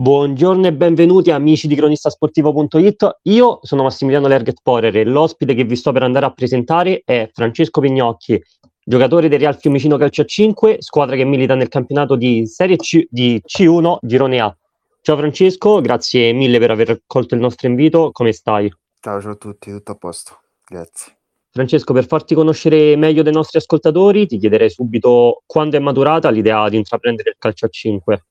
Buongiorno e benvenuti amici di CronistaSportivo.it, io sono Massimiliano Lergetporer e l'ospite che vi sto per andare a presentare è Francesco Pignocchi, giocatore del Real Fiumicino Calcio a 5, squadra che milita nel campionato di Serie C di C1 Girone A. Ciao Francesco, grazie mille per aver accolto il nostro invito, come stai? Ciao a tutti, tutto a posto, grazie. Francesco, per farti conoscere meglio dei nostri ascoltatori, ti chiederei subito quando è maturata l'idea di intraprendere il calcio a 5.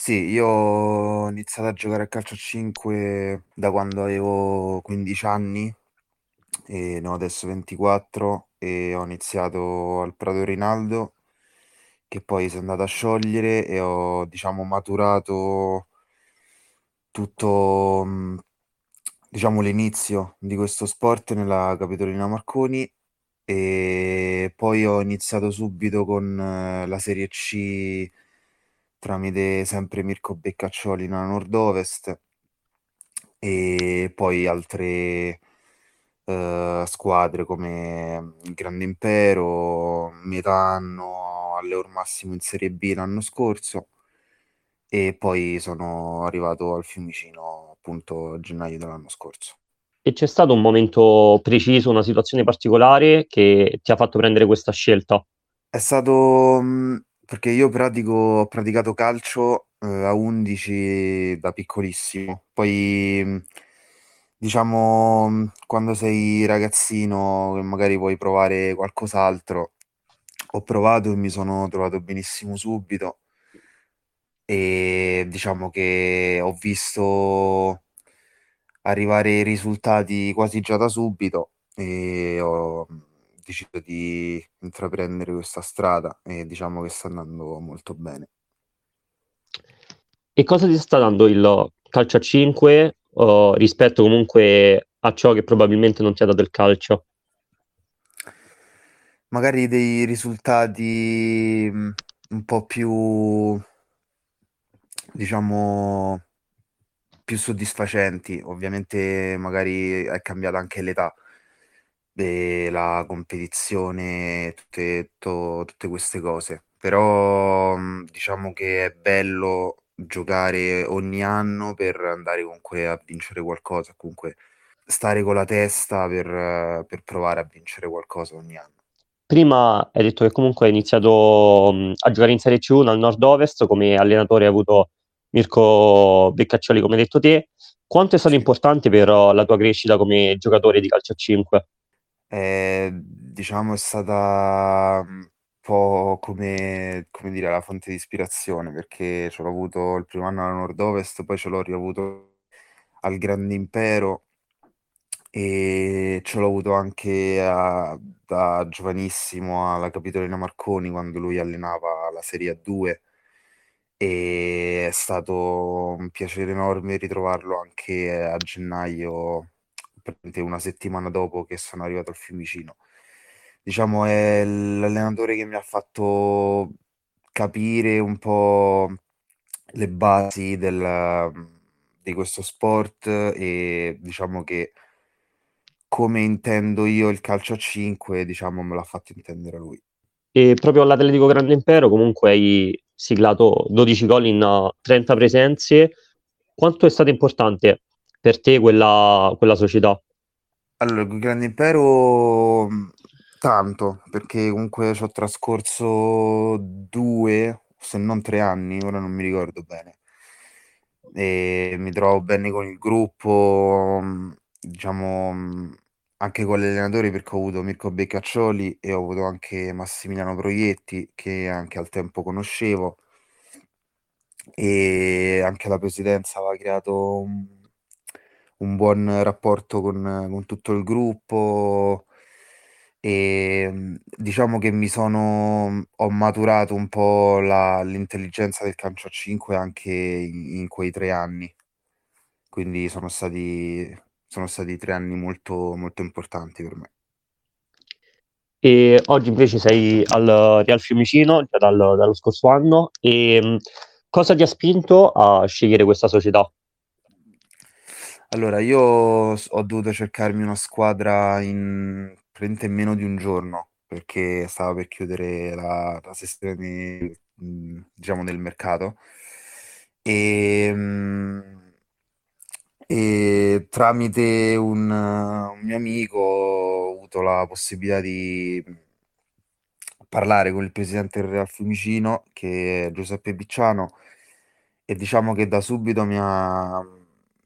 Sì, io ho iniziato a giocare a calcio a 5 da quando avevo 15 anni, e no, adesso 24, e ho iniziato al Prato Rinaldo, che poi si è andato a sciogliere, e ho, diciamo, maturato tutto, diciamo, l'inizio di questo sport nella Capitolina Marconi, e poi ho iniziato subito con la Serie C tramite sempre Mirko Beccaccioli nella Nord-Ovest e poi altre squadre come il Grande Impero, metà anno all'Eur Massimo in Serie B l'anno scorso, e poi sono arrivato al Fiumicino appunto a gennaio dell'anno scorso. E c'è stato un momento preciso, una situazione particolare che ti ha fatto prendere questa scelta? È stato... perché io ho praticato calcio a 11 da piccolissimo. Poi, diciamo, quando sei ragazzino magari vuoi provare qualcos'altro. Ho provato e mi sono trovato benissimo subito. E diciamo che ho visto arrivare i risultati quasi già da subito e ho deciso di intraprendere questa strada e diciamo che sta andando molto bene. E cosa ti sta dando il calcio a 5 rispetto comunque a ciò che probabilmente non ti ha dato il calcio? Magari dei risultati un po' più, diciamo, più soddisfacenti. Ovviamente magari è cambiata anche l'età, la competizione, tutte queste cose, però diciamo che è bello giocare ogni anno per andare comunque a vincere qualcosa, comunque stare con la testa per provare a vincere qualcosa ogni anno. Prima hai detto che comunque hai iniziato a giocare in Serie C1 al Nord-Ovest, come allenatore hai avuto Mirko Beccaccioli, come hai detto te. Quanto è stato importante per la tua crescita come giocatore di calcio a 5? Diciamo è stata un po' come dire la fonte di ispirazione, perché ce l'ho avuto il primo anno alla Nord-Ovest, poi ce l'ho riavuto al Grande Impero e ce l'ho avuto anche da giovanissimo alla Capitolina Marconi quando lui allenava la Serie A2, e è stato un piacere enorme ritrovarlo anche a gennaio, una settimana dopo che sono arrivato al Fiumicino. Diciamo è l'allenatore che mi ha fatto capire un po' le basi di questo sport e diciamo che come intendo io il calcio a 5, diciamo me l'ha fatto intendere lui. E proprio all'Atletico Grande Impero comunque hai siglato 12 gol in 30 presenze. Quanto è stato importante per te quella società? Allora, il Grande Impero tanto, perché comunque ci ho trascorso 2, se non 3 anni, ora non mi ricordo bene, e mi trovo bene con il gruppo, diciamo anche con gli allenatori, perché ho avuto Mirko Beccaccioli e ho avuto anche Massimiliano Proietti, che anche al tempo conoscevo, e anche la presidenza aveva creato un buon rapporto con tutto il gruppo, e diciamo che ho maturato un po' l'intelligenza del calcio a 5 anche in quei 3 anni, quindi sono stati 3 anni molto, molto importanti per me. E oggi invece sei al Real Fiumicino già dallo scorso anno, e cosa ti ha spinto a scegliere questa società? Allora, io ho dovuto cercarmi una squadra in meno di un giorno, perché stava per chiudere la sessione, diciamo, del mercato, e tramite un mio amico ho avuto la possibilità di parlare con il presidente del Real Fiumicino, che è Giuseppe Bicciano, e diciamo che da subito mi ha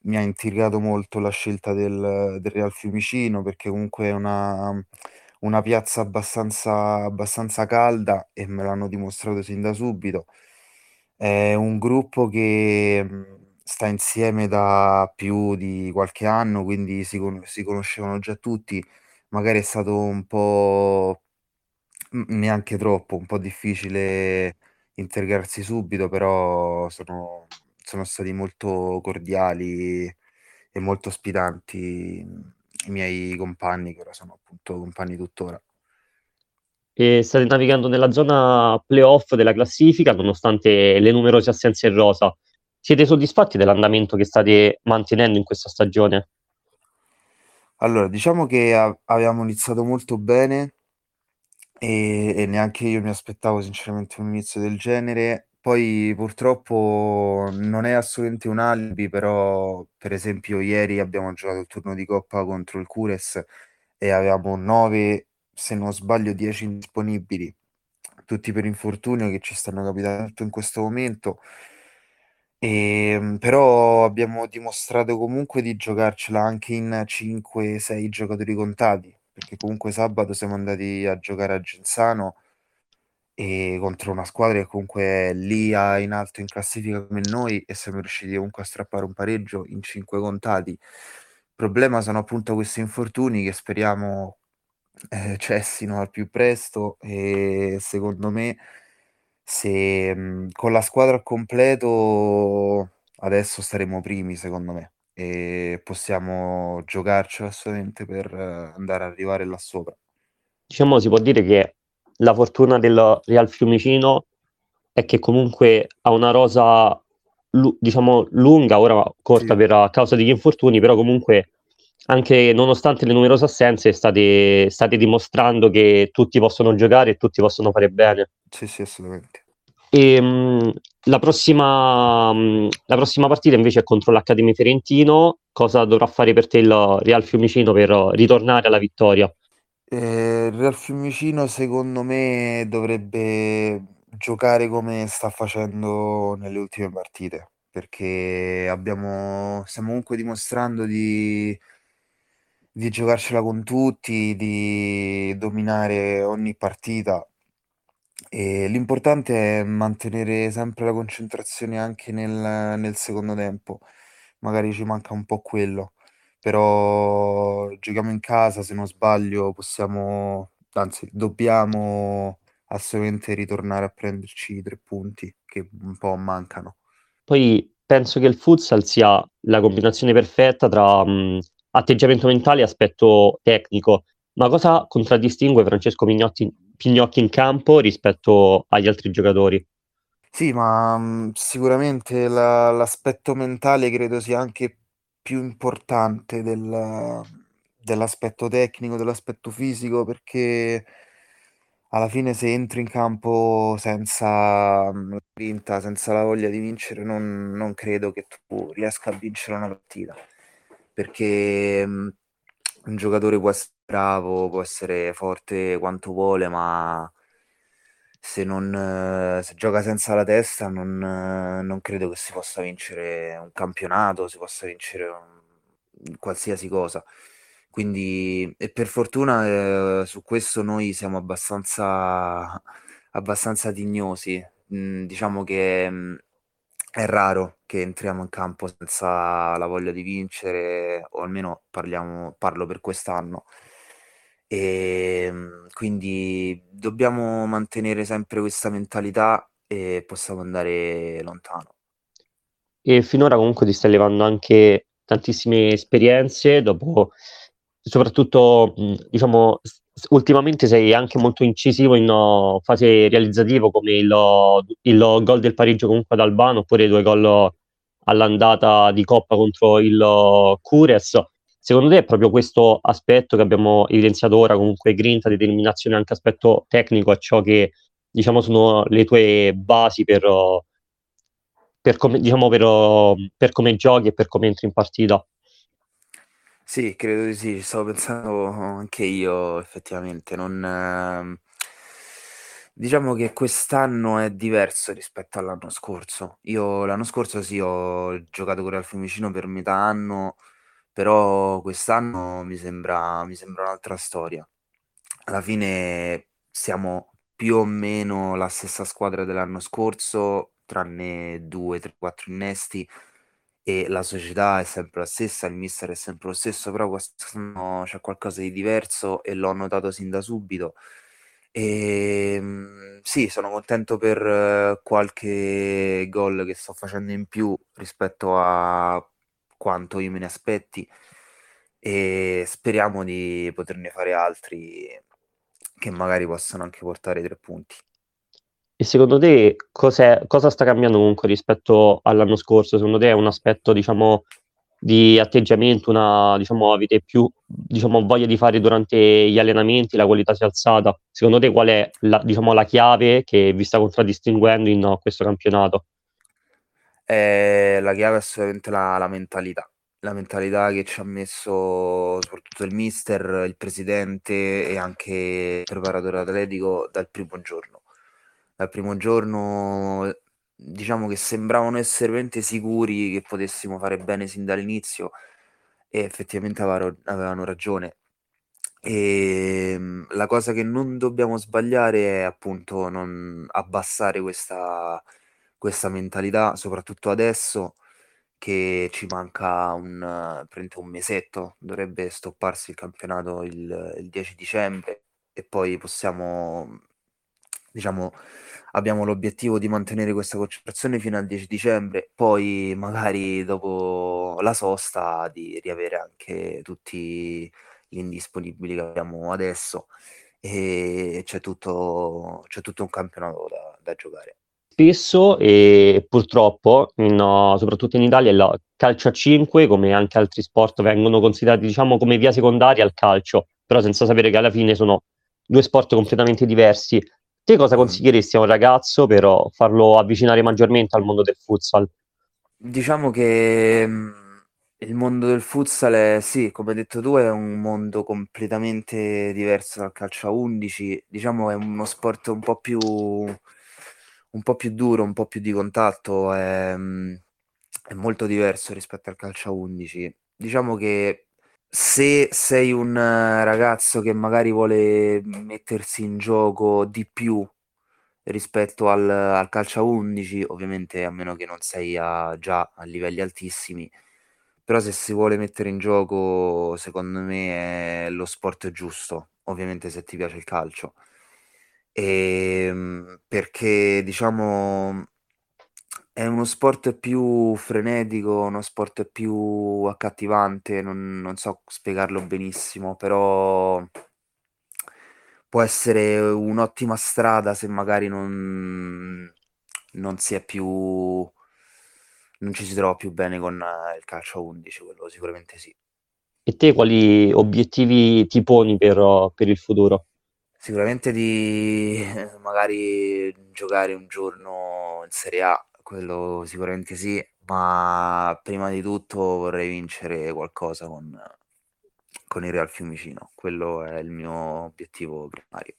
intrigato molto la scelta del Real Fiumicino, perché comunque è una piazza abbastanza calda e me l'hanno dimostrato sin da subito. È un gruppo che sta insieme da più di qualche anno, quindi si conoscevano già tutti. Magari è stato un po', neanche troppo, un po' difficile integrarsi subito, però sono stati molto cordiali e molto ospitanti i miei compagni, che ora sono appunto compagni tuttora. E state navigando nella zona playoff della classifica, nonostante le numerose assenze in rosa. Siete soddisfatti dell'andamento che state mantenendo in questa stagione? Allora, diciamo che abbiamo iniziato molto bene e neanche io mi aspettavo sinceramente un inizio del genere. Poi purtroppo non è assolutamente un alibi, però per esempio ieri abbiamo giocato il turno di Coppa contro il Cures e avevamo 9, se non sbaglio 10 indisponibili, tutti per infortunio, che ci stanno capitando in questo momento. Però abbiamo dimostrato comunque di giocarcela anche in 5-6 giocatori contati, perché comunque sabato siamo andati a giocare a Genzano e contro una squadra che comunque è lì in alto in classifica come noi, e siamo riusciti comunque a strappare un pareggio in 5 contati. Il problema sono appunto questi infortuni che speriamo cessino al più presto, e secondo me se con la squadra al completo adesso saremo primi, secondo me, e possiamo giocarci assolutamente per andare a arrivare là sopra. Diciamo, si può dire che la fortuna del Real Fiumicino è che comunque ha una rosa diciamo lunga, ora corta sì, per causa degli infortuni, però comunque anche nonostante le numerose assenze state dimostrando che tutti possono giocare e tutti possono fare bene. Sì, assolutamente. E, la prossima partita invece è contro l'Accademia Fiorentino. Cosa dovrà fare per te il Real Fiumicino per ritornare alla vittoria? Il Real Fiumicino secondo me dovrebbe giocare come sta facendo nelle ultime partite, perché stiamo comunque dimostrando di giocarcela con tutti, di dominare ogni partita, e l'importante è mantenere sempre la concentrazione anche nel secondo tempo. Magari ci manca un po' quello, però giochiamo in casa, se non sbaglio dobbiamo assolutamente ritornare a prenderci i 3 punti che un po' mancano. Poi penso che il futsal sia la combinazione perfetta tra atteggiamento mentale e aspetto tecnico, ma cosa contraddistingue Francesco Pignocchi in campo rispetto agli altri giocatori? Sì, ma sicuramente l'aspetto mentale credo sia anche più importante dell'aspetto tecnico, dell'aspetto fisico, perché alla fine se entri in campo senza la grinta, senza la voglia di vincere, non credo che tu riesca a vincere una partita, perché un giocatore può essere bravo, può essere forte quanto vuole, ma se gioca senza la testa non credo che si possa vincere un campionato, si possa vincere qualsiasi cosa. Quindi, e per fortuna su questo noi siamo abbastanza tignosi. Diciamo che è raro che entriamo in campo senza la voglia di vincere, o almeno parlo per quest'anno. E quindi dobbiamo mantenere sempre questa mentalità e possiamo andare lontano. E finora comunque ti stai levando anche tantissime esperienze, dopo soprattutto diciamo ultimamente sei anche molto incisivo in fase realizzativa, come il gol del pareggio comunque ad Albano, oppure i 2 gol all'andata di Coppa contro il Cures. Secondo te è proprio questo aspetto che abbiamo evidenziato ora, comunque grinta, determinazione, anche aspetto tecnico, a ciò che diciamo sono le tue basi per come giochi e per come entri in partita? Sì, credo di sì, ci stavo pensando anche io effettivamente. Non, diciamo che quest'anno è diverso rispetto all'anno scorso. Io l'anno scorso sì, ho giocato con Real Fiumicino per metà anno, però quest'anno mi sembra un'altra storia. Alla fine siamo più o meno la stessa squadra dell'anno scorso, tranne 2, 3, 4 innesti, e la società è sempre la stessa, il mister è sempre lo stesso, però quest'anno c'è qualcosa di diverso e l'ho notato sin da subito. E sì, sono contento per qualche gol che sto facendo in più rispetto a quanto io me ne aspetti, e speriamo di poterne fare altri che magari possano anche portare 3 punti. E secondo te cosa sta cambiando comunque rispetto all'anno scorso? Secondo te è un aspetto, diciamo, di atteggiamento, una, diciamo, avete più, diciamo, voglia di fare durante gli allenamenti, la qualità si è alzata? Secondo te qual è la, diciamo, la chiave che vi sta contraddistinguendo in questo campionato? La chiave è assolutamente la mentalità. La mentalità che ci ha messo soprattutto il mister, il presidente e anche il preparatore atletico dal primo giorno. Dal primo giorno, diciamo che sembravano essere veramente sicuri che potessimo fare bene sin dall'inizio, e effettivamente avevano ragione. E la cosa che non dobbiamo sbagliare è appunto non abbassare questa mentalità, soprattutto adesso che ci manca un mesetto. Dovrebbe stopparsi il campionato il 10 dicembre e poi possiamo, diciamo, abbiamo l'obiettivo di mantenere questa concentrazione fino al 10 dicembre, poi magari dopo la sosta di riavere anche tutti gli indisponibili che abbiamo adesso, e c'è tutto un campionato da giocare. Spesso e purtroppo, soprattutto in Italia, il calcio a 5, come anche altri sport, vengono considerati, diciamo, come via secondaria al calcio, però senza sapere che alla fine sono 2 sport completamente diversi. Te cosa consiglieresti a un ragazzo per farlo avvicinare maggiormente al mondo del futsal? Diciamo che il mondo del futsal è, sì, come hai detto tu, è un mondo completamente diverso dal calcio a 11. Diciamo è uno sport un po' più duro, un po' più di contatto, è molto diverso rispetto al calcio a 11. Diciamo che se sei un ragazzo che magari vuole mettersi in gioco di più rispetto al calcio a 11, ovviamente a meno che non sei già a livelli altissimi, però se si vuole mettere in gioco, secondo me è lo sport giusto, ovviamente se ti piace il calcio. Perché, diciamo, è uno sport più frenetico, uno sport più accattivante, non so spiegarlo benissimo, però può essere un'ottima strada se magari non si è più, non ci si trova più bene con il calcio a 11, quello sicuramente sì. E te quali obiettivi ti poni per il futuro? Sicuramente di magari giocare un giorno in Serie A, quello sicuramente sì, ma prima di tutto vorrei vincere qualcosa con il Real Fiumicino, quello è il mio obiettivo primario.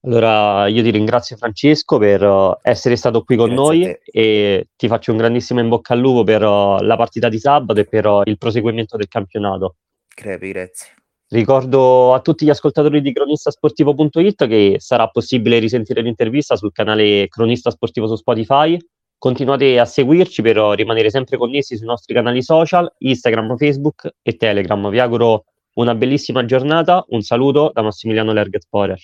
Allora io ti ringrazio, Francesco, per essere stato qui con noi, e ti faccio un grandissimo in bocca al lupo per la partita di sabato e per il proseguimento del campionato. Crepi, grazie. Ricordo a tutti gli ascoltatori di CronistaSportivo.it che sarà possibile risentire l'intervista sul canale Cronista Sportivo su Spotify. Continuate a seguirci per rimanere sempre connessi sui nostri canali social, Instagram, Facebook e Telegram. Vi auguro una bellissima giornata. Un saluto da Massimiliano Lergetporer.